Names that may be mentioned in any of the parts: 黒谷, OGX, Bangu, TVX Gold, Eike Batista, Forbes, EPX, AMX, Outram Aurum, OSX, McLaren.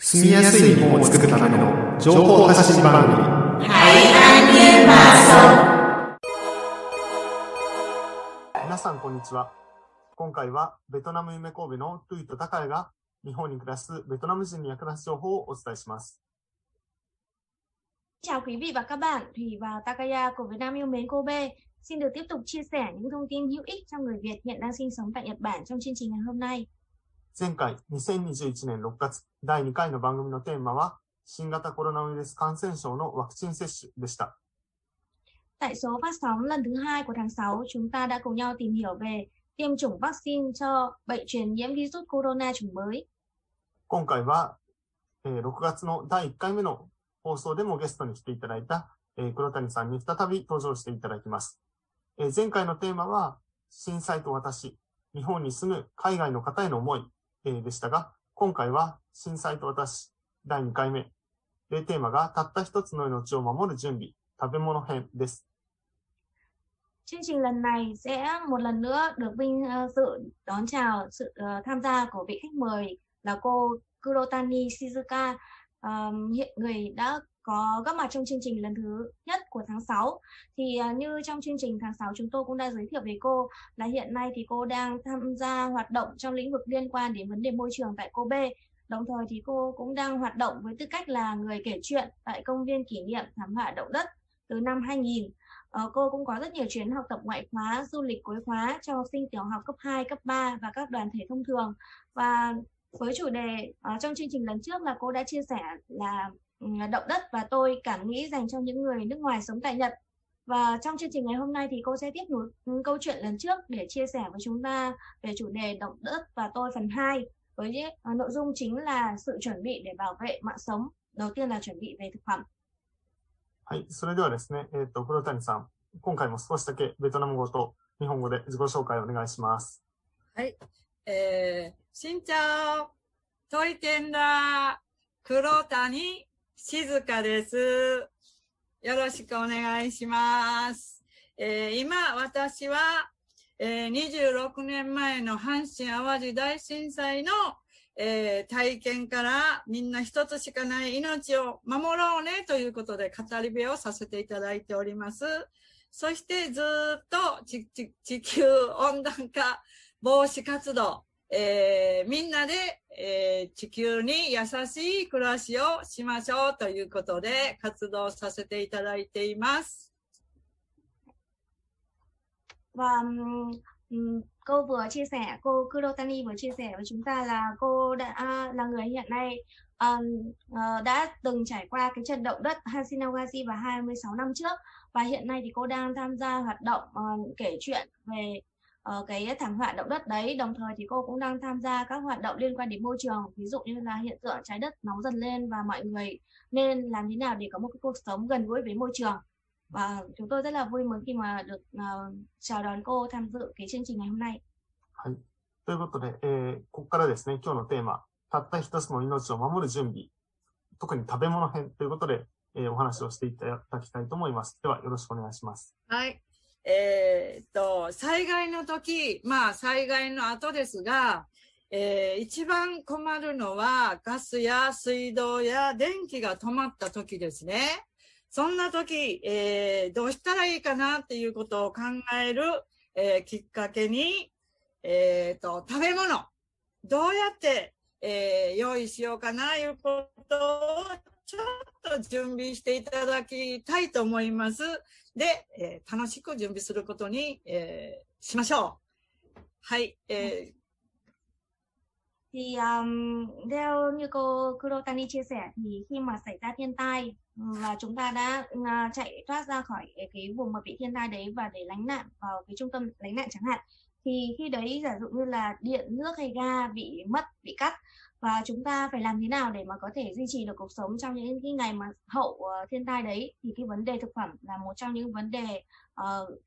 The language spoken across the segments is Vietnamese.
住みやすい日本を作るための情報発信番組、台湾ニューパーソン。皆さんこんにちは。今回はベトナム夢神戸のトゥイとタカヤが日本に暮らすベトナム人に役立つ情報をお伝えします。Chào quý vị và các bạn, Thùy và Takaya của Việt Nam yêu mến Kobe xin được tiếp tục chia sẻ những thông tin hữu ích cho người Việt hiện đang sinh sống tại Nhật Bản trong chương trình ngày hôm nay。前回2021年6月第2回の番組のテーマは新型コロナウイルス感染症のワクチン接種でした。tại số phát sóng lần thứ 2 của tháng 6, chúng ta đã cùng nhau tìm hiểu về tiêm chủng vaccine cho bệnh truyền nhiễm virus corona chủng mới。今回は6月の第1回目の放送でもゲストに来ていただいた黒谷さんに再び登場していただきます。前回のテーマは震災と私、日本に住む海外の方への思いでしたが、今回は震災と私第2回目でテーマがたった一つの命を守る準備食べ物編です。chương trình lần này sẽ một lần nữa được vinh dự đón chào sự tham gia của vị khách mời là cô Kurotani Shizuka, hiện người đã có góp mặt trong chương trình lần thứ nhất của tháng 6. Thì như trong chương trình tháng 6 chúng tôi cũng đã giới thiệu về cô là hiện nay thì cô đang tham gia hoạt động trong lĩnh vực liên quan đến vấn đề môi trường tại Kobe. Đồng thời thì cô cũng đang hoạt động với tư cách là người kể chuyện tại công viên kỷ niệm thảm họa động đất từ năm 2000. Cô cũng có rất nhiều chuyến học tập ngoại khóa, du lịch cuối khóa cho học sinh tiểu học cấp 2, cấp 3 và các đoàn thể thông thường. Và với chủ đề trong chương trình lần trước là cô đã chia sẻ là động đất và tôi cảm nghĩ dành cho những người nước ngoài sống tại Nhật. Và trong chương trình ngày hôm nay thì cô sẽ tiếp nối câu chuyện lần trước để chia sẻ với chúng ta về chủ đề động đất và tôi phần 2 với nội dung chính là sự chuẩn bị để bảo vệ mạng sống. Đầu tiên là chuẩn bị về thực phẩm。はい、それではですね、黒谷さん、今回も少しだけベトナム語と日本語で自己紹介をお願いします。はい、しんちゃお、トイテンダ、黒谷静香です。よろしくお願いします。今私は、26年前の阪神淡路大震災の、体験からみんな一つしかない命を守ろうねということで語り部をさせていただいております。そしてずっと地球温暖化防止活動、みんなで、地球に優しい暮らしをしましょうということで活動させていただいています。Cô vừa chia sẻ, cô Kurotani vừa chia sẻ với chúng ta là cô đã là người hiện nay đã từng trải qua cái trận động đất Hasinawasi vào 26 năm trước và hiện nay thì cô đang tham gia hoạt động kể chuyện về cái thảm họa động đất đấy. Đồng thời thì cô cũng đang tham gia các hoạt động liên quan đến môi trường, ví dụ như là hiện tượng trái đất nóng dần lên và mọi người nên làm thế nào để có một cái cuộc sống gần gũi với môi trường.và chúng tôi rất là vui mừng khi mà được chào đón cô tham dự cái chương trình ngày hôm nay。はい、ということで、ここからですね、今日のテーマ、たった一つの命を守る準備、特に食べ物編ということで、お話をしていただきたいと思います。ではよろしくお願いします。はい、災害の時、まあ災害の後ですが、一番困るのはガスや水道や電気が止まった時ですね。そんな時、どうしたらいいかなっていうことを考える、きっかけに、食べ物、どうやって、用意しようかなということをちょっと準備していただきたいと思います。で、楽しく準備することに、しましょう。はい。Thì theo như cô Kurotani chia sẻ thì khi mà xảy ra thiên tai và chúng ta đã chạy thoát ra khỏi cái vùng mà bị thiên tai đấy và để lánh nạn vào cái trung tâm lánh nạn chẳng hạn, thì khi đấy giả dụ như là điện, nước hay ga bị mất, bị cắt và chúng ta phải làm thế nào để mà có thể duy trì được cuộc sống trong những cái ngày mà hậu thiên tai đấy, thì cái vấn đề thực phẩm là một trong những vấn đề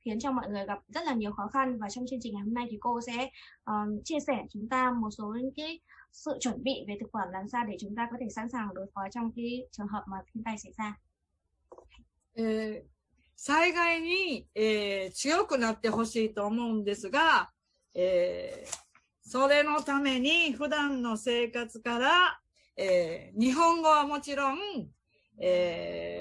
khiến cho mọi người gặp rất là nhiều khó khăn. Và trong chương trình ngày hôm nay thì cô sẽ chia sẻ chúng ta một số những cái sự chuẩn bị về thực phẩm làm sao để chúng ta có thể sẵn sàng đối phó trong cái trường hợp mà thiên tai xảy ra。災害に、強くなってほしいと思うんですが、それのために普段の生活から、日本語はもちろん、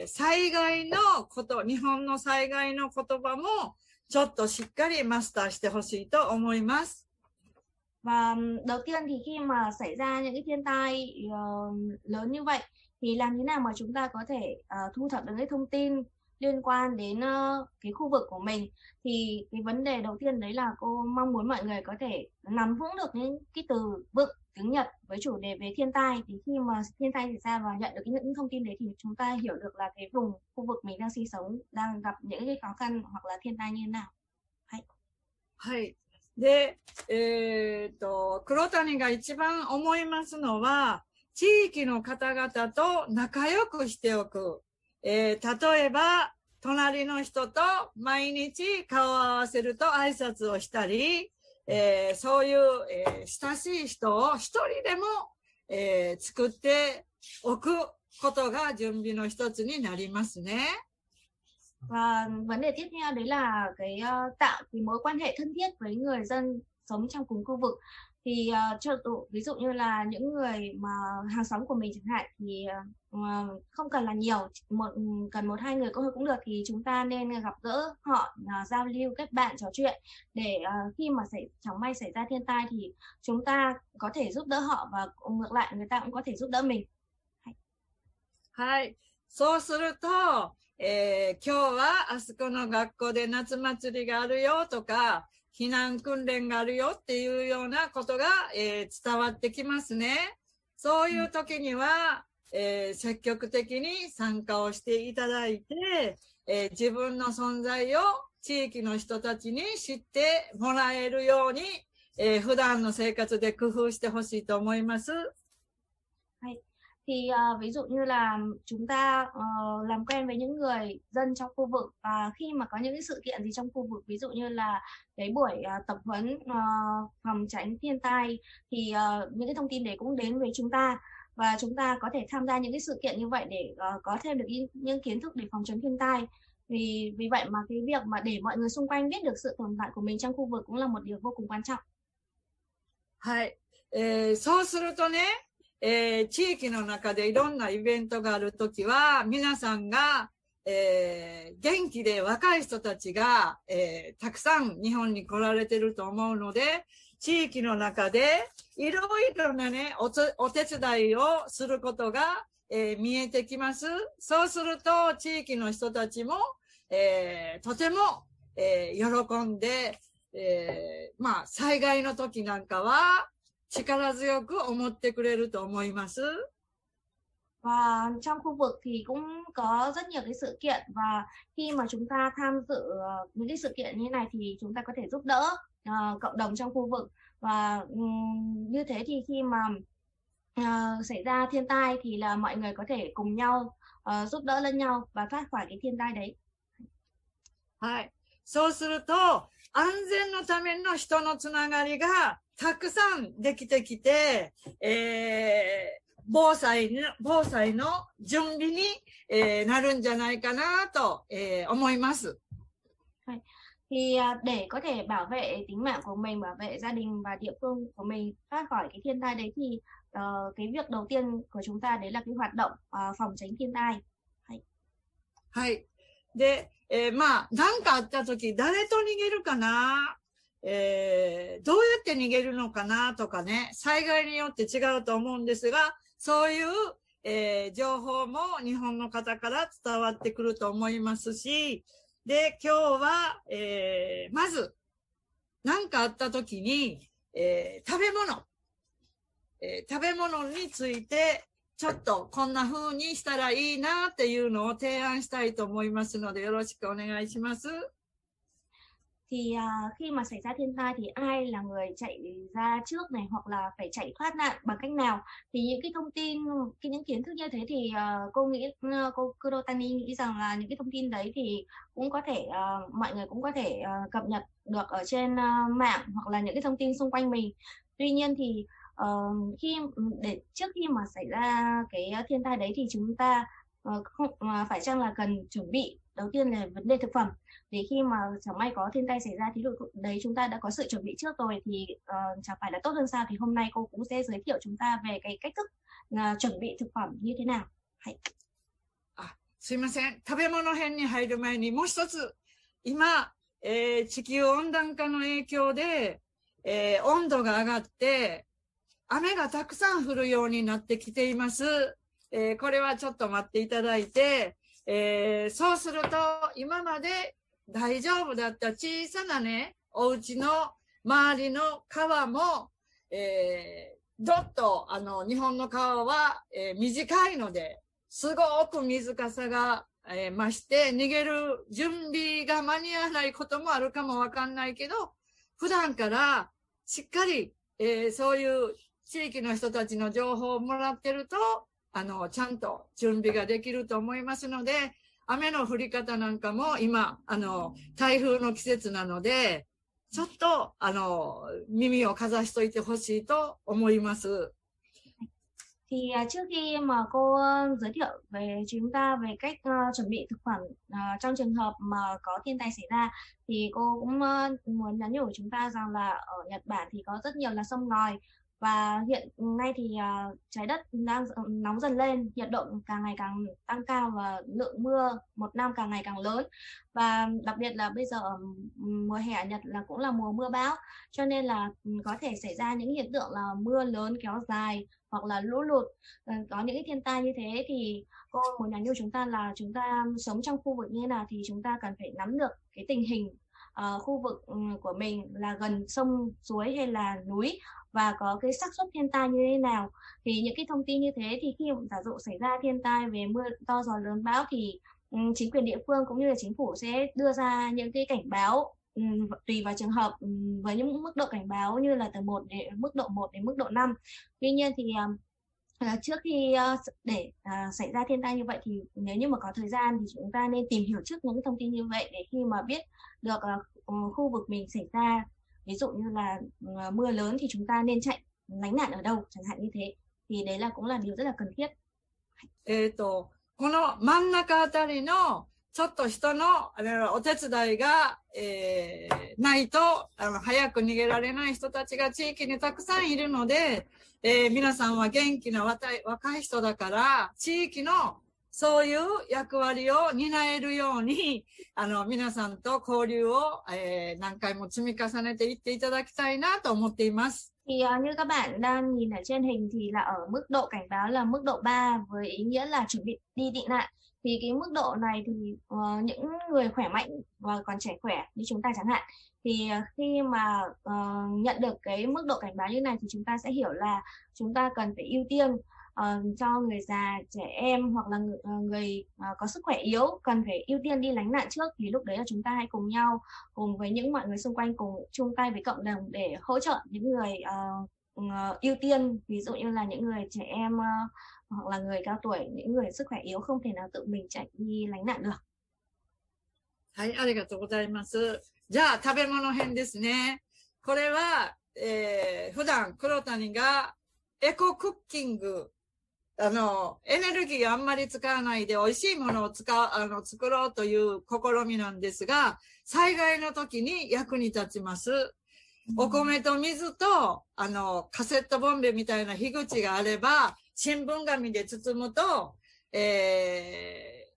災害のこと、日本の災害の言葉もちょっとしっかりマスターしてほしいと思います。Và đầu tiên thì khi mà xảy ra những cái thiên tai lớn như vậy thì làm thế nào mà chúng ta có thể thu thập được cái thông tin liên quan đến cái khu vực của mình, thì cái vấn đề đầu tiên đấy là cô mong muốn mọi người có thể nắm vững được những cái từ vựng tiếng Nhật với chủ đề về thiên tai, thì khi mà thiên tai xảy ra và nhận được những thông tin đấy thì chúng ta hiểu được là cái vùng khu vực mình đang sinh sống đang gặp những cái khó khăn hoặc là thiên tai như thế nào. Hãy.で、黒谷が一番思いますのは、地域の方々と仲良くしておく。例えば、隣の人と毎日顔を合わせると挨拶をしたり、そういう、親しい人を一人でも、作っておくことが準備の一つになりますね。Và vấn đề tiếp theo đấy là cái tạo cái mối quan hệ thân thiết với người dân sống trong cùng khu vực, thì ví dụ như là những người mà hàng xóm của mình chẳng hạn, thì không cần là nhiều, cần 1-2 người cũng được, thì chúng ta nên gặp gỡ họ, giao lưu, kết bạn, trò chuyện để khi mà chẳng may xảy ra thiên tai thì chúng ta có thể giúp đỡ họ và ngược lại người ta cũng có thể giúp đỡ mình. Hai, so すると今日はあそこの学校で夏祭りがあるよとか、避難訓練があるよっていうようなことが、伝わってきますね。そういう時には、積極的に参加をしていただいて、自分の存在を地域の人たちに知ってもらえるように、普段の生活で工夫してほしいと思います。はい。Thì ví dụ như là chúng ta làm quen với những người dân trong khu vực, và khi mà có những cái sự kiện gì trong khu vực, ví dụ như là cái buổi tập huấn phòng tránh thiên tai, thì những cái thông tin đấy cũng đến với chúng ta, và chúng ta có thể tham gia những cái sự kiện như vậy để có thêm được những kiến thức để phòng chống thiên tai. Vì vậy mà cái việc mà để mọi người xung quanh biết được sự tồn tại của mình trong khu vực cũng là một điều vô cùng quan trọng. はい、そうするとね、地域の中でいろんなイベントがあるときは、皆さんが、元気で若い人たちが、たくさん日本に来られてると思うので、地域の中でいろいろなね、お手伝いをすることが、見えてきます。そうすると地域の人たちも、とても、喜んで、まあ災害の時なんかは力強く思ってくれると思います。Và trong khu vực thì cũng có rất nhiều cái sự kiện, và khi mà chúng ta tham dự những cái sự kiện như này thì chúng ta có thể giúp đỡ cộng đồng trong khu vực, và như thế thì khi mà xảy ra thiên tai thì là mọi người có thể cùng nhau giúp đỡ lẫn nhau và thoát khỏi cái thiên tai đấy. はい。そうすると安全のための人のつながりがたくさんできてきて、防災の準備に、なるんじゃないかなと、思います。はい。Thì để có thể bảo vệ tính mạng của mình, bảo vệ gia đình và địa phương của mình thoát khỏi cái thiên tai đấy, thì cái việc đầu tiên của chúng ta đấy là cái hoạt động phòng tránh thiên tai. はい。はい。で、まあ何かあった時誰と逃げるかな。どうやって逃げるのかなとかね、災害によって違うと思うんですが、そういう、情報も日本の方から伝わってくると思いますし、で、今日は、まず何かあった時に、食べ物についてちょっとこんな風にしたらいいなっていうのを提案したいと思いますので、よろしくお願いします。Thì khi mà xảy ra thiên tai thì ai là người chạy ra trước này, hoặc là phải chạy thoát nạn bằng cách nào, thì những cái thông tin, những kiến thức như thế thì cô Kurotani nghĩ rằng là những cái thông tin đấy thì cũng có thể mọi người cũng có thể cập nhật được ở trên mạng hoặc là những cái thông tin xung quanh mình. Tuy nhiên thì trước khi mà xảy ra cái thiên tai đấy thì chúng ta phải chăng là cần chuẩn bị Đầu tiên là vấn đề thực phẩm, vì khi mà chẳng may có thiên tai xảy ra thì đấy chúng ta đã có sự chuẩn bị trước rồi thì chẳng phải là tốt hơn sao. Thì hôm nay cô cũng sẽ giới thiệu chúng ta về cái cách thức chuẩn bị thực phẩm như thế nào. すいません。食べ物編に入る前にもう一つ、今、地球温暖化の影響で、温度が上がって、雨がたくさん降るようになってきています。これはちょっと待っていただいて、そうすると、今まで大丈夫だった小さなね、お家の周りの川も、どっと、日本の川は、短いので、すごく水かさが、増して逃げる準備が間に合わないこともあるかもわかんないけど、普段からしっかり、そういう地域の人たちの情報をもらってると、ちゃんと準備ができると思いますので、雨の降り方なんかも今、台風の季節なので、ちょっと、耳をかざしといてほしいと思います。Thì trước khi mà cô giới thiệu về chúng ta về cách chuẩn bị thực phẩm trong trường hợp mà có thiên tai xảy ra thì cô cũng muốn nhắn nhủ chúng ta rằng là ở Nhật Bản thì có rất nhiều là sông ngòi và hiện nay thì trái đất đang nóng dần lên, nhiệt độ càng ngày càng tăng cao và lượng mưa một năm càng ngày càng lớn, và đặc biệt là bây giờ mùa hè ở Nhật là cũng là mùa mưa bão, cho nên là có thể xảy ra những hiện tượng là mưa lớn kéo dài hoặc là lũ lụt. Có những cái thiên tai như thế thì cô muốn nhắn nhủ chúng ta là chúng ta sống trong khu vực như thế nào thì chúng ta cần phải nắm được cái tình hình khu vực của mình là gần sông suối hay là núi và có cái xác suất thiên tai như thế nào. Thì những cái thông tin như thế thì khi giả dụ xảy ra thiên tai về mưa to gió lớn bão thì chính quyền địa phương cũng như là chính phủ sẽ đưa ra những cái cảnh báo tùy vào trường hợp, với những mức độ cảnh báo như là từ mức độ 1 đến mức độ 5. Tuy nhiên thì trước khi để xảy ra thiên tai như vậy thì nếu như mà có thời gian thì chúng ta nên tìm hiểu trước những thông tin như vậy để khi mà biết được khu vực mình xảy ra ví dụ như là mưa lớn thì chúng ta nên chạy lánh nạn ở đâu chẳng hạn như thế, thì đấy là cũng là điều rất là cần thiết. この真ん中あたりのちょっと人のお手伝いが、ないと早く逃げられない人たちが地域にたくさんいるので、皆さんは元気な若い人だから地域のそういう役割を担えるように皆さんと交流を、何回も積み重ねていっていただきたいなと思っています。Thì như các bạn đang nhìn ở trên hình thì là ở mức độ cảnh báo là mức độ 3 với ý nghĩa là chuẩn bị đi tị nạn. Thì cái mức độ này thì những người khỏe mạnh và còn trẻ khỏe như chúng ta chẳng hạn thì khi mà nhận được cái mức độ cảnh báo như này thì chúng ta sẽ hiểu là chúng ta cần phải ưu tiên cho người già, trẻ em hoặc là người có sức khỏe yếu, cần phải ưu tiên đi lánh nạn trước. Thì lúc đấy là chúng ta hãy cùng nhau, cùng với những mọi người xung quanh, cùng chung tay với cộng đồng để hỗ trợ những người ưu tiên, ví dụ như là những người trẻ em hoặc là người cao tuổi, những người sức khỏe yếu không thể nào tự mình chạy đi lánh nạn được. はい、ありがとうございます。じゃあ食べ物編ですね。これは、普段黒谷がエコクッキングエネルギーあんまり使わないで美味しいものを作ろうという試みなんですが、災害の時に役に立ちます。お米と水と、カセットボンベみたいな火口があれば、新聞紙で包むと、10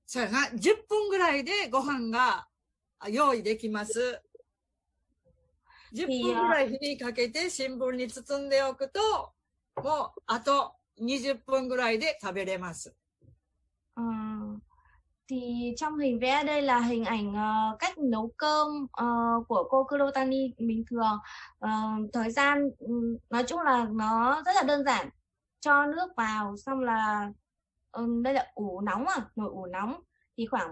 分ぐらいでご飯が用意できます。10分ぐらい火にかけて新聞に包んでおくと、もう、あと、20分ぐらいで食べれます。Thì trong hình vẽ đây là hình ảnh cách nấu cơm của cô Kurotani bình thường. Thời gian nói chung là nó rất là đơn giản. Cho nước vào xong là đây là ủ nóng, nồi ủ nóng. Thì khoảng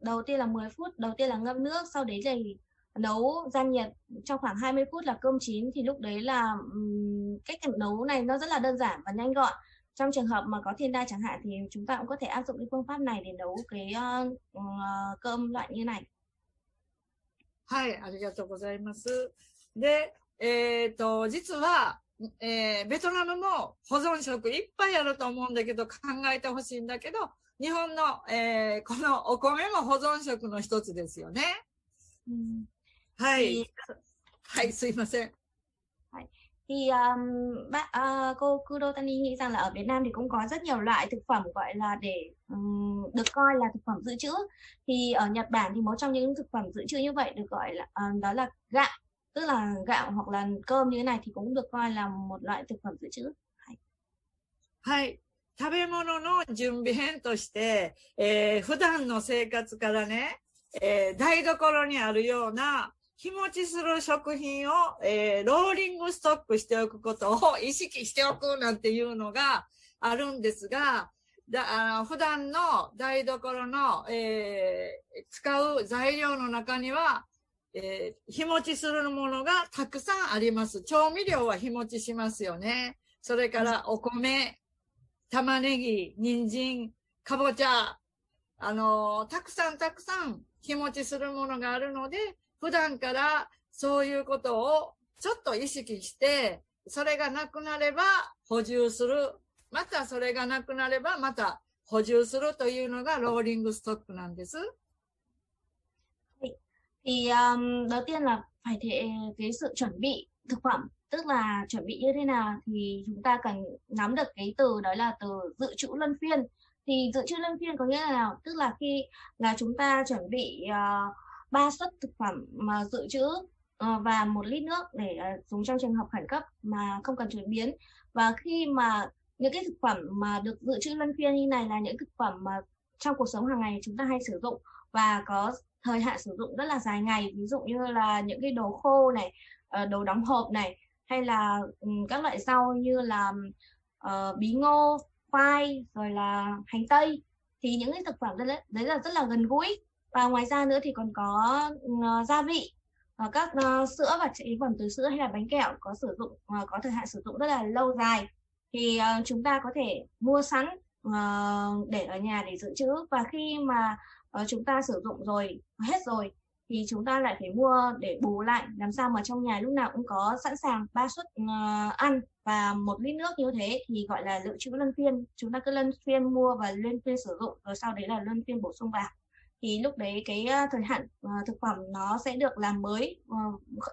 đầu tiên là 10 phút, đầu tiên là ngâm nước, sau đấy thì nấu gian nhiệt trong khoảng 20 phút là cơm chín. Thì lúc đấy là cách nấu này nó rất là đơn giản và nhanh gọn. Trong trường hợp mà có thiên tai chẳng hạn thì chúng ta cũng có thể áp dụng cái phương pháp này để nấu cái cơm loại như này. はい、ありがとうございます。で、実はベトナムも保存食いっぱいあると思うんだけど、考えてほしいんだけど、日本の、このお米も保存食の一つですよね。うん、はい。はい、すいません。はい。Thì cô Kurotani nghĩ rằng là ở Việt Nam thì cũng có rất nhiều loại thực phẩm gọi là để được coi là thực phẩm dự trữ. Thì ở Nhật Bản thì một trong những thực phẩm dự trữ như vậy được gọi là đó là gạo, tức là gạo hoặc là cơm như thế này thì cũng được coi là một loại thực phẩm dự trữ. はい。食べ物の準備編として、普段の生活からね、台所にあるような日持ちする食品を、ローリングストックしておくことを意識しておくなんていうのがあるんですが、普段の台所の、使う材料の中には、日持ちするものがたくさんあります。調味料は日持ちしますよね。それからお米、玉ねぎ、人参、かぼちゃ、たくさん日持ちするものがあるので、普段からそういうことをちょっと意識して、それがなくなれば補充する。またそれがなくなればまた補充するというのがローリングストックなんです。はい。thì đầu tiên là phải cái sự chuẩn bị thực phẩm, tức là chuẩn bị như thế nào thì chúng ta cần nắm được cái từ đó là từ dự trữ luân phiên. Thì dự trữ luân phiên có nghĩa là nào? Tức là khi là chúng ta chuẩn bị 3 suất thực phẩm mà dự trữ và 1 lít nước để dùng trong trường hợp khẩn cấp mà không cần chuyển biến. Và khi mà những cái thực phẩm mà được dự trữ luân phiên như này là những thực phẩm mà trong cuộc sống hàng ngày chúng ta hay sử dụng và có thời hạn sử dụng rất là dài ngày, ví dụ như là những cái đồ khô này, đồ đóng hộp này, hay là các loại rau như là bí ngô, khoai, rồi là hành tây. Thì những cái thực phẩm đấy là rất là gần gũi. Và ngoài ra nữa thì còn có gia vị, các sữa và chế phẩm từ sữa hay là bánh kẹo có sử dụng có thời hạn sử dụng rất là lâu dài. Thì chúng ta có thể mua sẵn để ở nhà để dự trữ, và khi mà chúng ta sử dụng rồi, hết rồi thì chúng ta lại phải mua để bù lại, làm sao mà trong nhà lúc nào cũng có sẵn sàng 3 suất ăn và 1 lít nước như thế thì gọi là dự trữ luân phiên. Chúng ta cứ luân phiên mua và luân phiên sử dụng, rồi sau đấy là luân phiên bổ sung vào.thì lúc đấy cái thời hạn thực phẩm nó sẽ được làm mới,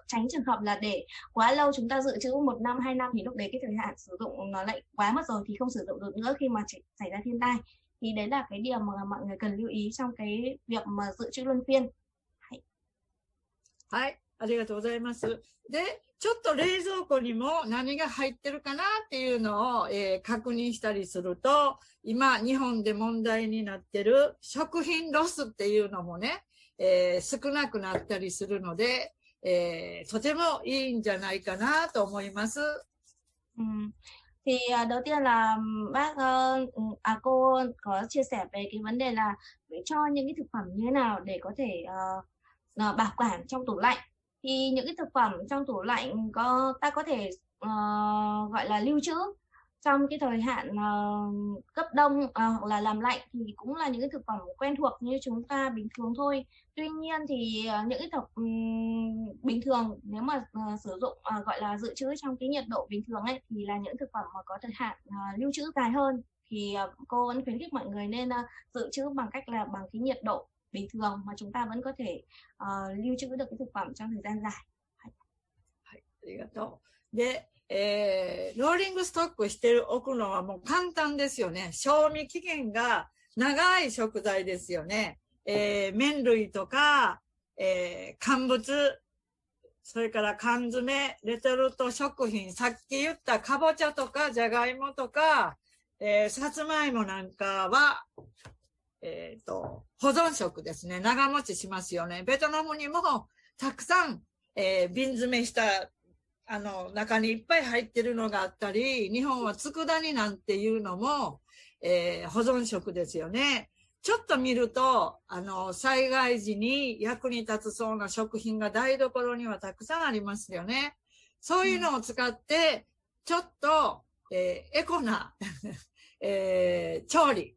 tránh trường hợp là để quá lâu chúng ta dự trữ 1 năm 2 năm thì lúc đấy cái thời hạn sử dụng nó lại quá mất rồi thì không sử dụng được nữa khi mà xảy ra thiên tai. Thì đấy là cái điều mà mọi người cần lưu ý trong cái việc mà dự trữ luân phiên. はい、ありがとうございます。で、ちょっと冷蔵庫にも何が入ってるかなっていうのを、確認したりすると、今日本で問題になってる食品ロスっていうのもね、少なくなったりするので、とてもいいんじゃないかなと思います。うん。thì đầu tiên là cô có chia sẻ về cái vấn đề là cho những cái thực phẩm như thế nào để có thể bảo quản trong tủ lạnh. Thì những cái thực phẩm trong tủ lạnh ta có thể gọi là lưu trữ trong cái thời hạn cấp đông hoặc là làm lạnh, thì cũng là những cái thực phẩm quen thuộc như chúng ta bình thường thôi. Tuy nhiên thì những cái thực bình thường nếu mà sử dụng gọi là dự trữ trong cái nhiệt độ bình thường ấy, thì là những thực phẩm mà có thời hạn lưu trữ dài hơn. Thì cô vẫn khuyến khích mọi người nên dự trữ bằng cách là bằng cái nhiệt độ bình thường mà chúng ta vẫn có thể lưu trữ được cái thực phẩm trong thời gian dài. はい、ありがとう。で、ローリングストックしておくのはもう簡単ですよね。賞味期限が長い食材ですよね。麺類とか、乾物、それから缶詰、レトルト食品、さっき言ったかぼちゃとかじゃがいもとか、さつまいもなんかは、保存食ですね。長持ちしますよね。ベトナムにもたくさん、瓶詰めした、中にいっぱい入ってるのがあったり、日本は佃煮なんていうのも、保存食ですよね。ちょっと見ると、災害時に役に立つそうな食品が台所にはたくさんありますよね。そういうのを使って、ちょっと、エコな、調理。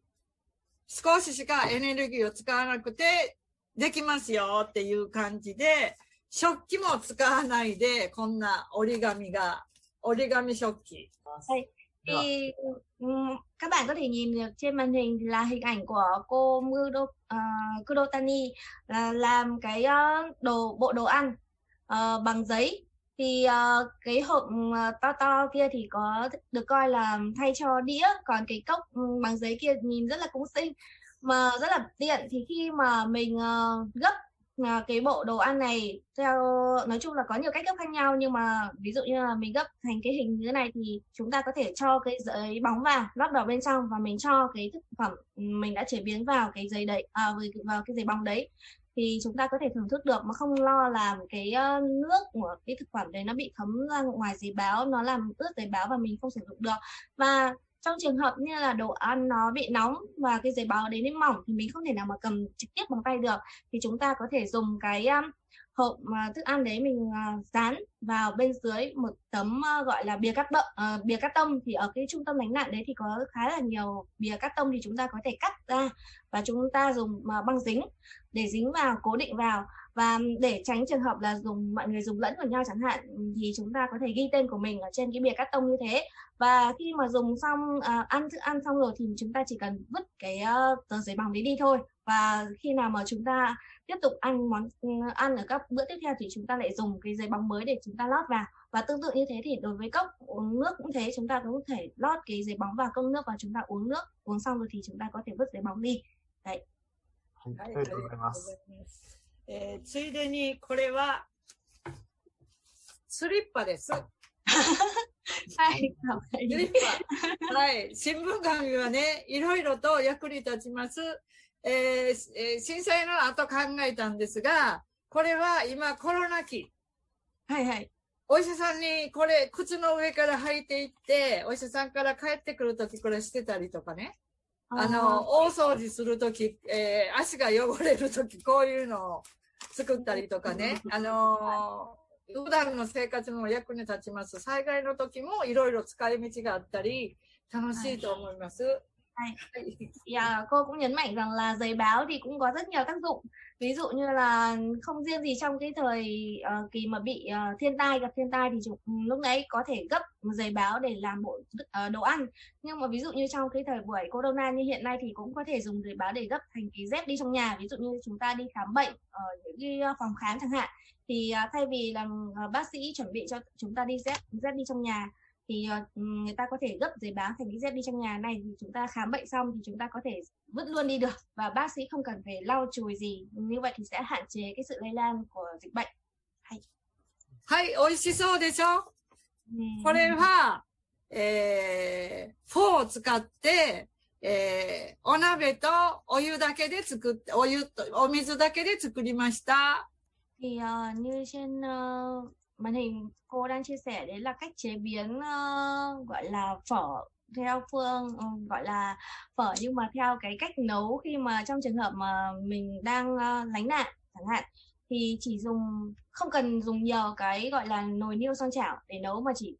少ししかエネルギーを使わなくてできますよっていう感じで、食器も使わないで、こんな折り紙が折り紙食器。Hey, thì các bạn có thể nhìn được trên màn hình là hình ảnh của cô Kuro Tani làm cái bộ đồ ăn bằng giấy. Thì cái hộp to to kia thì có được coi là thay cho đĩa, còn cái cốc bằng giấy kia nhìn rất là cũng xinh mà rất là tiện. Thì khi mà mình gấp cái bộ đồ ăn này theo, nói chung là có nhiều cách gấp khác nhau, nhưng mà ví dụ như là mình gấp thành cái hình như thế này thì chúng ta có thể cho cái giấy bóng vào, lót đỏ bên trong, và mình cho cái thực phẩm mình đã chế biến vào cái giấy đấy, vào cái giấy bóng đấy, thì chúng ta có thể thưởng thức được mà không lo làm cái nước của cái thực phẩm đấy nó bị thấm ra ngoài giấy báo, nó làm ướt giấy báo và mình không sử dụng được. Và trong trường hợp như là đồ ăn nó bị nóng và cái giấy báo đấy nó mỏng thì mình không thể nào mà cầm trực tiếp bằng tay được, thì chúng ta có thể dùng cái hộp thức ăn đấy mình dán vào bên dưới một tấm gọi là bìa cắt tông. Thì ở cái trung tâm lánh nạn đấy thì có khá là nhiều bìa cắt tông, thì chúng ta có thể cắt ra và chúng ta dùng băng dính để dính vào, cố định vào. Và để tránh trường hợp là mọi người dùng lẫn vào nhau chẳng hạn, thì chúng ta có thể ghi tên của mình ở trên cái bìa cắt tông như thế. Và khi mà dùng xong, ăn thức ăn xong rồi thì chúng ta chỉ cần vứt cái tờ giấy bóng đấy đi thôi. Và khi nào mà chúng ta tiếp tục ăn món ăn ở các bữa tiếp theo thì chúng ta lại dùng cái giấy bóng mới để chúng ta lót vào. Và tương tự như thế thì đối với cốc uống nước cũng thế, chúng ta cũng có thể lót cái giấy bóng vào cốc nước và chúng ta uống nước, uống xong rồi thì chúng ta có thể vứt giấy bóng đi. Đấy. ついでにこれはスリッパです。はい、スリッパ。はい、新聞紙はね、いろいろと役に立ちます。震災の後考えたんですが、これは今コロナ期。はいはい。お医者さんにこれ靴の上から履いていって、お医者さんから帰ってくるときこれしてたりとかね。大掃除するとき、足が汚れるとき、こういうのを作ったりとかね、普段の生活も役に立ちます。災害のときもいろいろ使い道があったり、楽しいと思います。Yeah, cô cũng nhấn mạnh rằng là giấy báo thì cũng có rất nhiều tác dụng. Ví dụ như là không riêng gì trong cái thời kỳ mà bị gặp thiên tai thì lúc nãy có thể gấp giấy báo để làm đồ ăn. Nhưng mà ví dụ như trong cái thời buổi corona như hiện nay thì cũng có thể dùng giấy báo để gấp thành cái dép đi trong nhà. Ví dụ như chúng ta đi khám bệnh ở những cái phòng khám chẳng hạn, thì thay vì là bác sĩ chuẩn bị cho chúng ta đi dép đi trong nhà, thì người ta có thể gấp giấy báo thành cái dép đi trong nhà này, thì chúng ta khám bệnh xong thì chúng ta có thể vứt luôn đi được và bác sĩ không cần phải lau chùi gì, như vậy thì sẽ hạn chế cái sự lây lan của dịch bệnh. Hay, oishishou desho. Kore wa fou o tsukatte o nabe to oyu dake de tsukutte, o mizu dake de tsukurimashita. Thì như trên màn hình cô đang chia sẻ đấy là cách chế biến gọi là phở theo gọi là phở, nhưng mà theo cái cách nấu khi mà trong trường hợp mà mình đang lánh nạn chẳng hạn, thì chỉ không cần dùng nhiều cái gọi là nồi niêu xoong chảo để nấu, mà chỉ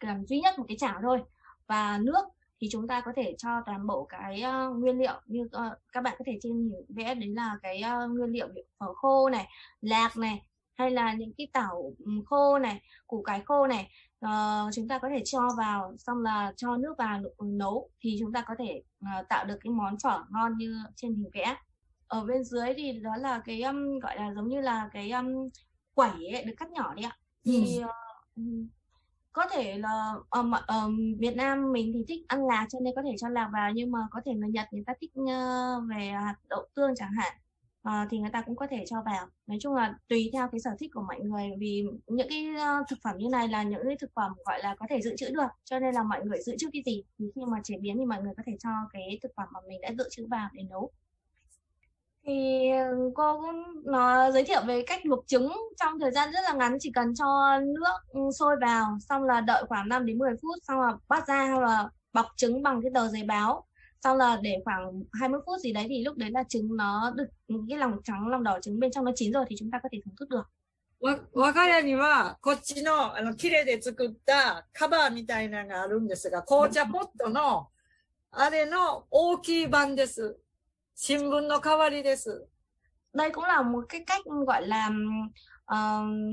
cần duy nhất một cái chảo thôi và nước, thì chúng ta có thể cho toàn bộ cái nguyên liệu như các bạn có thể trên vẽ đấy là cái nguyên liệu phở khô này, lạc này, hay là những cái tảo khô này, củ cải khô này, chúng ta có thể cho vào, xong là cho nước vào nấu, thì chúng ta có thể tạo được cái món phở ngon như trên hình vẽ. Ở bên dưới thì đó là cái gọi là giống như là cái quẩy ấy, được cắt nhỏ đấy ạ. Thì có thể là ở Việt Nam mình thì thích ăn lạc cho nên có thể cho lạc vào, nhưng mà có thể người Nhật người ta thích về hạt đậu tương chẳng hạn. Thì người ta cũng có thể cho vào. Nói chung là tùy theo cái sở thích của mọi người, vì những cái thực phẩm như này là những cái thực phẩm gọi là có thể dự trữ được, cho nên là mọi người dự trữ cái gì thì khi mà chế biến thì mọi người có thể cho cái thực phẩm mà mình đã dự trữ vào để nấu. Thì cô cũng giới thiệu về cách luộc trứng trong thời gian rất là ngắn, chỉ cần cho nước sôi vào, xong là đợi khoảng 5 đến 10 phút, xong là bắt ra hoặc là bọc trứng bằng cái tờ giấy báo. Sau là để khoảng 20 phút gì đấy thì lúc đấy là trứng nó được cái lòng trắng, lòng đỏ trứng bên trong nó chín rồi thì chúng ta có thể thưởng thức được. 我が家にはこっちの綺麗で作ったカバーみたいなのがあるんですが、紅茶ポットのあれの大きい版です。新聞の代わりです。Đây cũng là một cái cách gọi là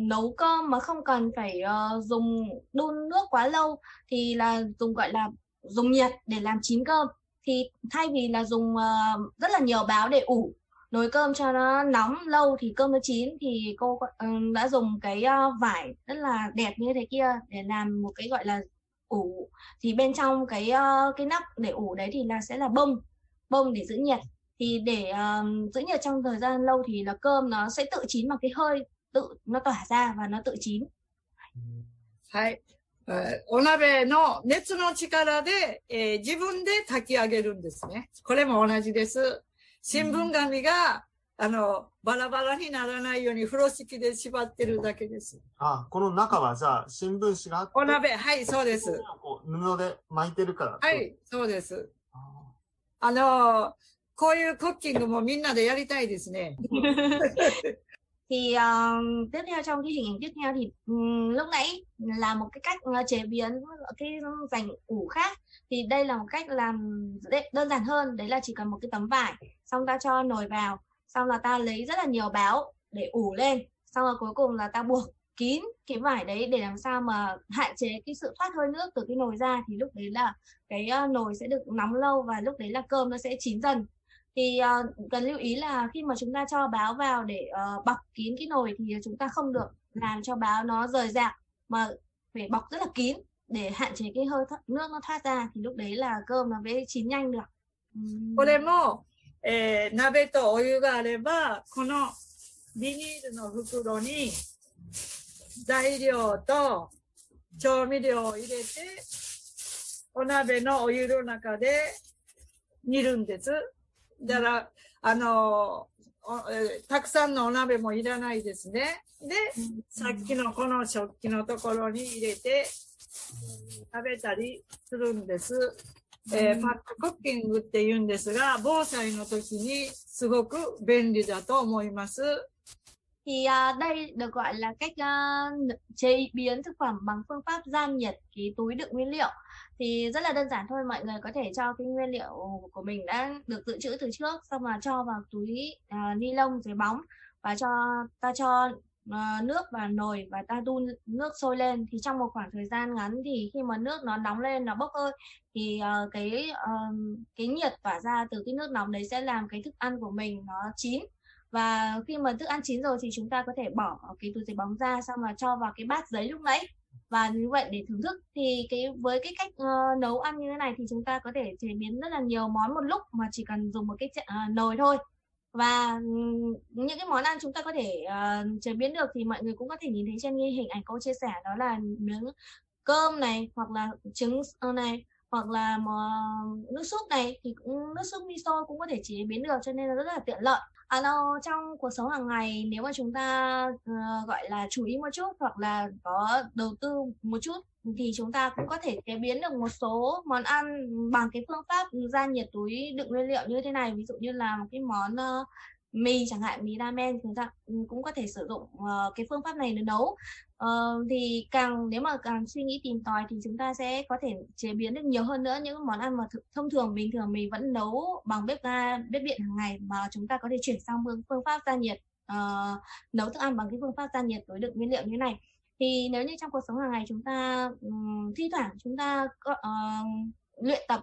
nấu cơm mà không cần phải dùng đun nước quá lâu thì là dùng gọi là dùng nhiệt để làm chín cơm. Thì thay vì là dùng rất là nhiều báo để ủ nồi cơm cho nó nóng lâu thì cơm nó chín, thì cô đã dùng cái vải rất là đẹp như thế kia để làm một cái gọi là ủ. Thì bên trong cái nắp để ủ đấy thì là sẽ là bông để giữ nhiệt. Thì để giữ nhiệt trong thời gian lâu thì là cơm nó sẽ tự chín bằng cái hơi tự nó tỏa ra và nó tự chín. はい。お鍋の熱の力で、自分で炊き上げるんですね。これも同じです。新聞紙が、バラバラにならないように風呂敷で縛ってるだけです。あ、この中はじゃあ新聞紙があって。お鍋、はい、そうです。こう布で巻いてるから。はい、そうです。こういうコッキングもみんなでやりたいですね。Thì tiếp theo trong cái hình ảnh tiếp theo thì lúc nãy là một cái cách chế biến cái dành ủ khác, thì đây là một cách làm đơn giản hơn, đấy là chỉ cần một cái tấm vải, xong ta cho nồi vào, xong là ta lấy rất là nhiều báo để ủ lên, xong rồi cuối cùng là ta buộc kín cái vải đấy để làm sao mà hạn chế cái sự thoát hơi nước từ cái nồi ra, thì lúc đấy là cái nồi sẽ được nóng lâu và lúc đấy là cơm nó sẽ chín dần. Thì cần lưu ý là khi mà chúng ta cho báo vào để bọc kín cái nồi thì chúng ta không được làm cho báo nó rời rạc mà phải bọc rất là kín để hạn chế cái hơi nước nó thoát ra, thì lúc đấy là cơm nó mới chín nhanh được. これも、鍋とお湯があればこのビニールの袋に材料と調味料を入れてお鍋のお湯の中で煮るんです。だから、たくさんのお鍋もいらないですね。で、さっきのこの食器のところに入れて食べたりするんです。パックコッキングって言うんですが、防災の時にすごく便利だと思います。Thì đây được gọi là cách chế biến thực phẩm bằng phương pháp gian nhiệt cái túi đựng nguyên liệu. Thì rất là đơn giản thôi, mọi người có thể cho cái nguyên liệu của mình đã được dự trữ từ trước, xong mà cho vào túi ni lông giấy bóng và cho nước vào nồi và ta đun nước sôi lên. Thì trong một khoảng thời gian ngắn thì khi mà nước nó nóng lên, nó bốc hơi thì cái nhiệt tỏa ra từ cái nước nóng đấy sẽ làm cái thức ăn của mình nó chín. Và khi mà thức ăn chín rồi thì chúng ta có thể bỏ cái túi giấy bóng ra, xong là cho vào cái bát giấy lúc nãy và như vậy để thưởng thức. Thì với cái cách nấu ăn như thế này thì chúng ta có thể chế biến rất là nhiều món một lúc mà chỉ cần dùng một cái nồi thôi. Và những cái món ăn chúng ta có thể chế biến được thì mọi người cũng có thể nhìn thấy trên hình ảnh cô chia sẻ, đó là miếng cơm này hoặc là trứng này hoặc là nước súp này, thì cũng nước súp miso cũng có thể chế biến được, cho nên là rất là tiện lợi. Trong cuộc sống hàng ngày nếu mà chúng ta gọi là chú ý một chút hoặc là có đầu tư một chút thì chúng ta cũng có thể chế biến được một số món ăn bằng cái phương pháp gian nhiệt túi đựng nguyên liệu như thế này. Ví dụ như là một cái món mì chẳng hạn, mì ramen, chúng ta cũng có thể sử dụng cái phương pháp này để nấu. Thì nếu mà càng suy nghĩ tìm tòi thì chúng ta sẽ có thể chế biến được nhiều hơn nữa những món ăn mà thông thường bình thường mình vẫn nấu bằng bếp ga, bếp điện hàng ngày, mà chúng ta có thể chuyển sang phương pháp gia nhiệt, nấu thức ăn bằng cái phương pháp gia nhiệt tối đựng nguyên liệu như này. Thì nếu như trong cuộc sống hàng ngày chúng ta thi thoảng chúng ta luyện tập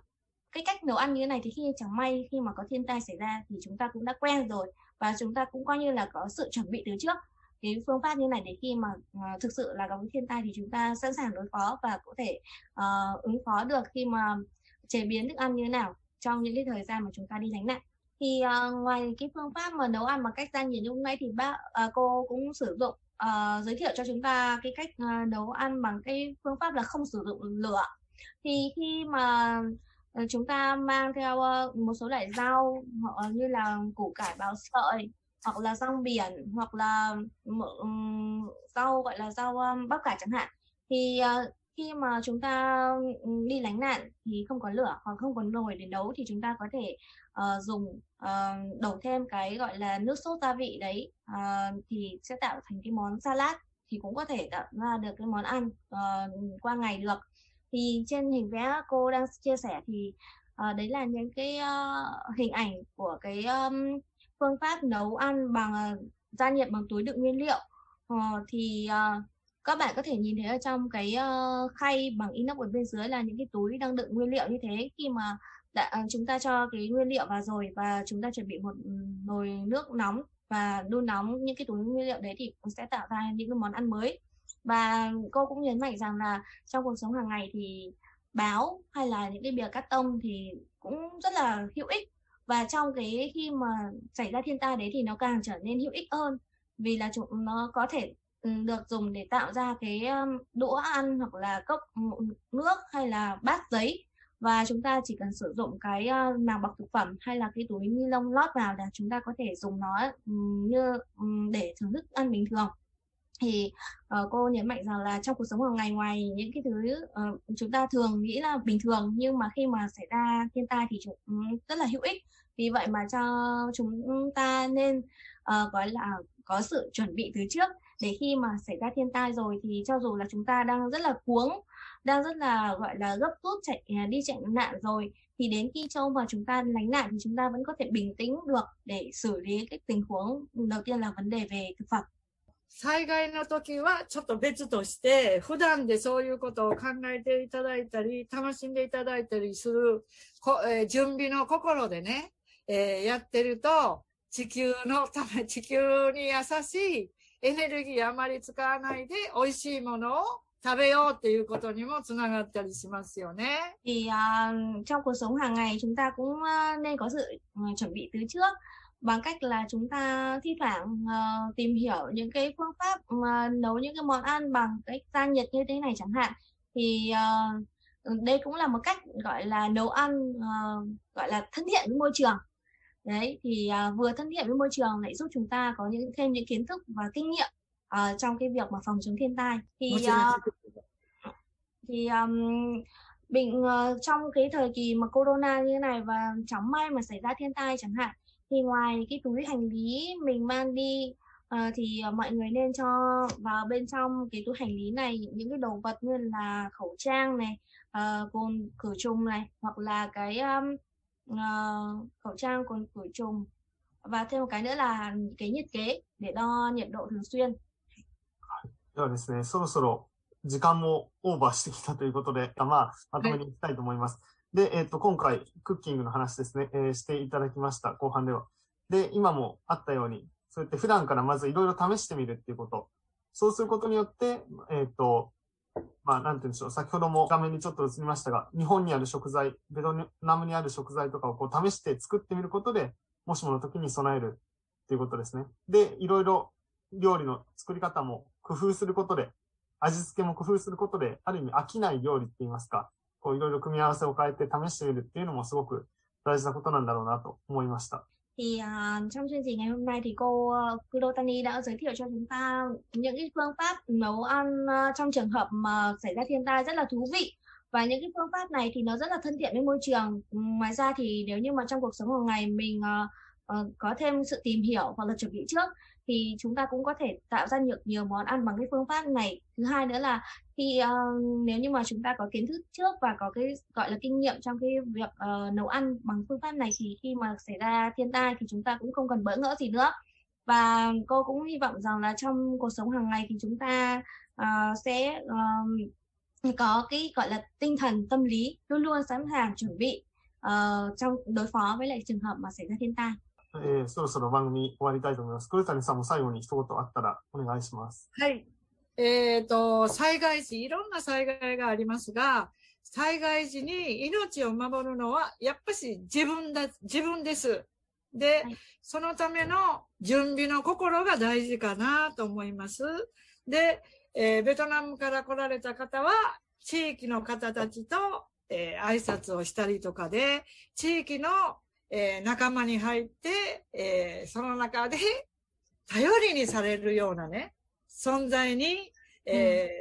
cái cách nấu ăn như thế này thì chẳng may khi mà có thiên tai xảy ra thì chúng ta cũng đã quen rồi và chúng ta cũng coi như là có sự chuẩn bị từ trước. Cái phương pháp như này để khi mà thực sự là có thiên tai thì chúng ta sẵn sàng đối phó và có thể ứng phó được khi mà chế biến thức ăn như thế nào trong những cái thời gian mà chúng ta đi lánh nạn. Thì ngoài cái phương pháp mà nấu ăn bằng cách gian nhiệt lúc nãy thì cô cũng sử dụng giới thiệu cho chúng ta cái cách nấu ăn bằng cái phương pháp là không sử dụng lửa. Thì khi mà chúng ta mang theo một số loại rau như là củ cải, bào sợi hoặc là rong biển hoặc là rau gọi là rau bắp cải chẳng hạn, thì khi mà chúng ta đi lánh nạn thì không có lửa hoặc không có nồi để nấu thì chúng ta có thể dùng đổ thêm cái gọi là nước sốt gia vị đấy, thì sẽ tạo thành cái món salad, thì cũng có thể tạo ra được cái món ăn qua ngày được. Thì trên hình vẽ cô đang chia sẻ thì đấy là những cái hình ảnh của cái phương pháp nấu ăn bằng gia nhiệt bằng túi đựng nguyên liệu. Thì các bạn có thể nhìn thấy ở trong cái khay bằng inox ở bên dưới là những cái túi đang đựng nguyên liệu như thế. Khi mà chúng ta cho cái nguyên liệu vào rồi và chúng ta chuẩn bị một nồi nước nóng và đun nóng những cái túi nguyên liệu đấy thì cũng sẽ tạo ra những cái món ăn mới. Và cô cũng nhấn mạnh rằng là trong cuộc sống hàng ngày thì báo hay là những cái bìa cắt tông thì cũng rất là hữu ích, và trong cái khi mà xảy ra thiên tai đấy thì nó càng trở nên hữu ích hơn, vì là chúng nó có thể được dùng để tạo ra cái đũa ăn hoặc là cốc nước hay là bát giấy, và chúng ta chỉ cần sử dụng cái màng bọc thực phẩm hay là cái túi ni lông lót vào là chúng ta có thể dùng nó như để thưởng thức ăn bình thường. Thì cô nhấn mạnh rằng là trong cuộc sống hàng ngày, ngoài những cái thứ chúng ta thường nghĩ là bình thường, nhưng mà khi mà xảy ra thiên tai thì rất là hữu ích. Vì vậy mà cho chúng ta nên gọi là có sự chuẩn bị từ trước, để khi mà xảy ra thiên tai rồi thì cho dù là chúng ta đang rất là cuống, đang rất là gọi là gấp rút chạy nạn rồi, thì đến khi trông vào chúng ta lánh nạn thì chúng ta vẫn có thể bình tĩnh được để xử lý cái tình huống. Đầu tiên là vấn đề về thực phẩm. 災害の時はちょっと別として、普段でそういうことを考えていただいたり、楽しんでいただいたりする、準備の心でね、やってると、地球に優しいエネルギーあまり使わないで、美味しいものを食べようっていうことにもつながったりしますよね。thì trong cuộc sống hàng ngày chúng ta cũng nên có sự chuẩn bị từ trước, bằng cách là chúng ta thi thoảng tìm hiểu những cái phương pháp nấu những cái món ăn bằng cách gia nhiệt như thế này chẳng hạn, thì đây cũng là một cách gọi là nấu ăn gọi là thân thiện với môi trường đấy. Thì vừa thân thiện với môi trường lại giúp chúng ta có thêm những kiến thức và kinh nghiệm trong cái việc mà phòng chống thiên tai. Thì trong cái thời kỳ mà corona như thế này và chẳng may mà xảy ra thiên tai chẳng hạn, thì ngoài cái túi hành lý mình mang đi thì mọi người nên cho vào bên trong cái túi hành lý này những cái đồ vật như là khẩu trang này, cồn khử trùng này, hoặc là cái khẩu trang cồn khử trùng, và thêm một cái nữa là cái nhiệt kế để đo nhiệt độ thường xuyên. ではですね、そろそろ時間もオーバーしてきたということで、まとめに行きたいと思います。で、今回、クッキングの話ですね、していただきました、後半では。で、今もあったように、そうやって普段からまずいろいろ試してみるっていうこと。そうすることによって、なんて言うんでしょう、先ほども画面にちょっと映りましたが、日本にある食材、ベトナムにある食材とかをこう試して作ってみることで、もしもの時に備えるっていうことですね。で、いろいろ料理の作り方も工夫することで、味付けも工夫することで、ある意味飽きない料理って言いますか、こういろいろ組み合わせを変えて試してみるっていうのもすごく大事なことなんだろうなと思いました。thì trong chương trình ngày hôm nay thì cô Kuro Tani đã giới thiệu cho chúng ta những cái phương pháp nấu ăn trong trường hợp mà xảy ra thiên tai rất là thú vị, và những cái phương pháp này thì nó rất là thân thiện với môi trường. Ngoài ra thì nếu như mà trong cuộc sống hàng ngày mình có thêm sự tìm hiểu hoặc là chuẩn bị trước thì chúng ta cũng có thể tạo ra nhiều món ăn bằng cái phương pháp này. Thứ hai nữa là khi nếu như mà chúng ta có kiến thức trước và có cái gọi là kinh nghiệm trong cái việc nấu ăn bằng phương pháp này thì khi mà xảy ra thiên tai thì chúng ta cũng không cần bỡ ngỡ gì nữa. Và cô cũng hy vọng rằng là trong cuộc sống hàng ngày thì chúng ta sẽ có cái gọi là tinh thần tâm lý luôn luôn sẵn sàng chuẩn bị trong đối phó với lại trường hợp mà xảy ra thiên tai。そろそろ番組終わりたいと思います。黒谷さんも最後に一言あったらお願いします。はい。災害時、いろんな災害がありますが、災害時に命を守るのはやっぱし自分です。で、はい、そのための準備の心が大事かなと思います。で、ベトナムから来られた方は地域の方たちと、挨拶をしたりとかで、地域の仲間に入って、その中で頼りにされるようなね、存在に、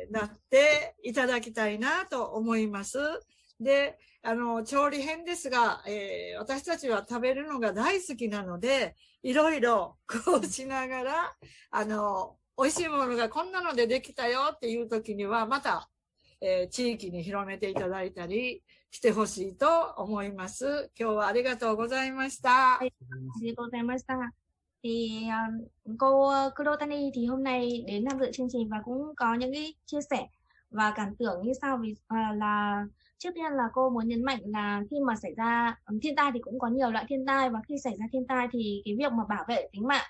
なっていただきたいなと思います。で、調理編ですが、私たちは食べるのが大好きなので、いろいろこうしながら、美味しいものがこんなのでできたよっていう時には、また、地域に広めていただいたりしてほしいと思います。今日はありがとうございました。ありがとうございました。Thì cô Kuro Tani thì hôm nay đến tham dự chương trình và cũng có những cái chia sẻ và cảm tưởng như sau. Vì là trước tiên là cô muốn nhấn mạnh là khi mà xảy ra thiên tai thì cũng có nhiều loại thiên tai, và khi xảy ra thiên tai thì cái việc mà bảo vệ tính mạng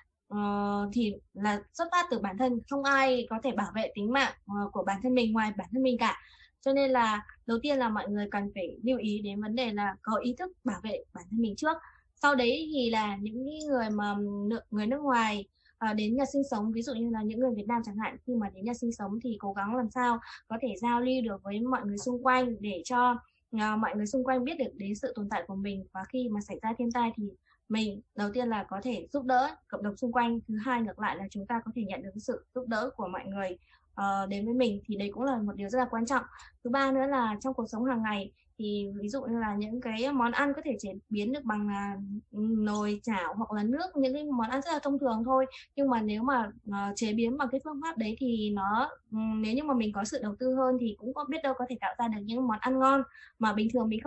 thì là xuất phát từ bản thân, không ai có thể bảo vệ tính mạng của bản thân mình ngoài bản thân mình cả. Cho nên là đầu tiên là mọi người cần phải lưu ý đến vấn đề là có ý thức bảo vệ bản thân mình trước. Sau đấy thì là những người mà người nước ngoài đến Nhật sinh sống, ví dụ như là những người Việt Nam chẳng hạn, khi mà đến Nhật sinh sống thì cố gắng làm sao có thể giao lưu được với mọi người xung quanh để cho mọi người xung quanh biết được đến sự tồn tại của mình. Và khi mà xảy ra thiên tai thì mình đầu tiên là có thể giúp đỡ cộng đồng xung quanh, thứ hai ngược lại là chúng ta có thể nhận được sự giúp đỡ của mọi người đến với mình, thì đấy cũng là một điều rất là quan trọng. Thứ ba nữa là trong cuộc sống hàng ngày thì ví dụ như là những cái món ăn có thể chế biến được bằng nồi chảo hoặc là nước, những cái món ăn rất là thông thường thôi, nhưng mà nếu mà chế biến bằng cái phương pháp đấy thì nó nếu như mà mình có sự đầu tư hơn thì cũng có biết đâu có thể tạo ra được những món ăn ngon mà bình thường mình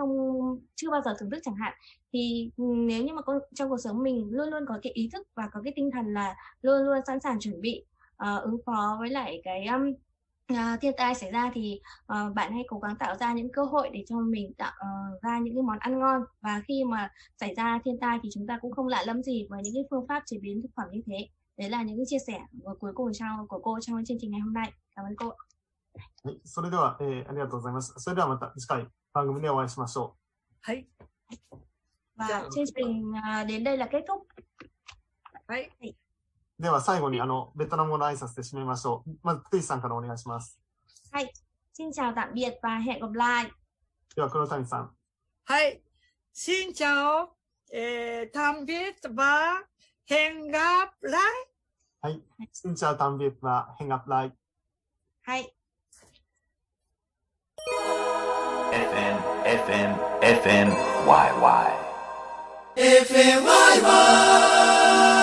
chưa bao giờ thưởng thức chẳng hạn. Thì nếu như mà trong cuộc sống mình luôn luôn có cái ý thức và có cái tinh thần là luôn luôn sẵn sàng chuẩn bị ứng phó với lại cái thiên tai xảy ra, thì bạn hãy cố gắng tạo ra những cơ hội để cho mình tạo ra những cái món ăn ngon. Và khi mà xảy ra thiên tai thì chúng ta cũng không lạ lẫm gì với những cái phương pháp chế biến thực phẩm như thế. Đấy là những chia sẻ cuối cùng của cô trong chương trình ngày hôm nay. Cảm ơn cô. それでは、ありがとうございます。それではまた次回番組でお会いしましょう。はい。Và chương trình đến đây là kết thúc. はい。では最後にベトナム語の挨拶で締めましょう。まずテイさんからお願いします。はい。xin chào tạm biệt và hẹn gặp lại。では黒谷さん。はい。xin chào tạm biệt và hẹn gặp lại。はい。xin chào tạm biệt và hẹn gặp lại。はい。FMYY。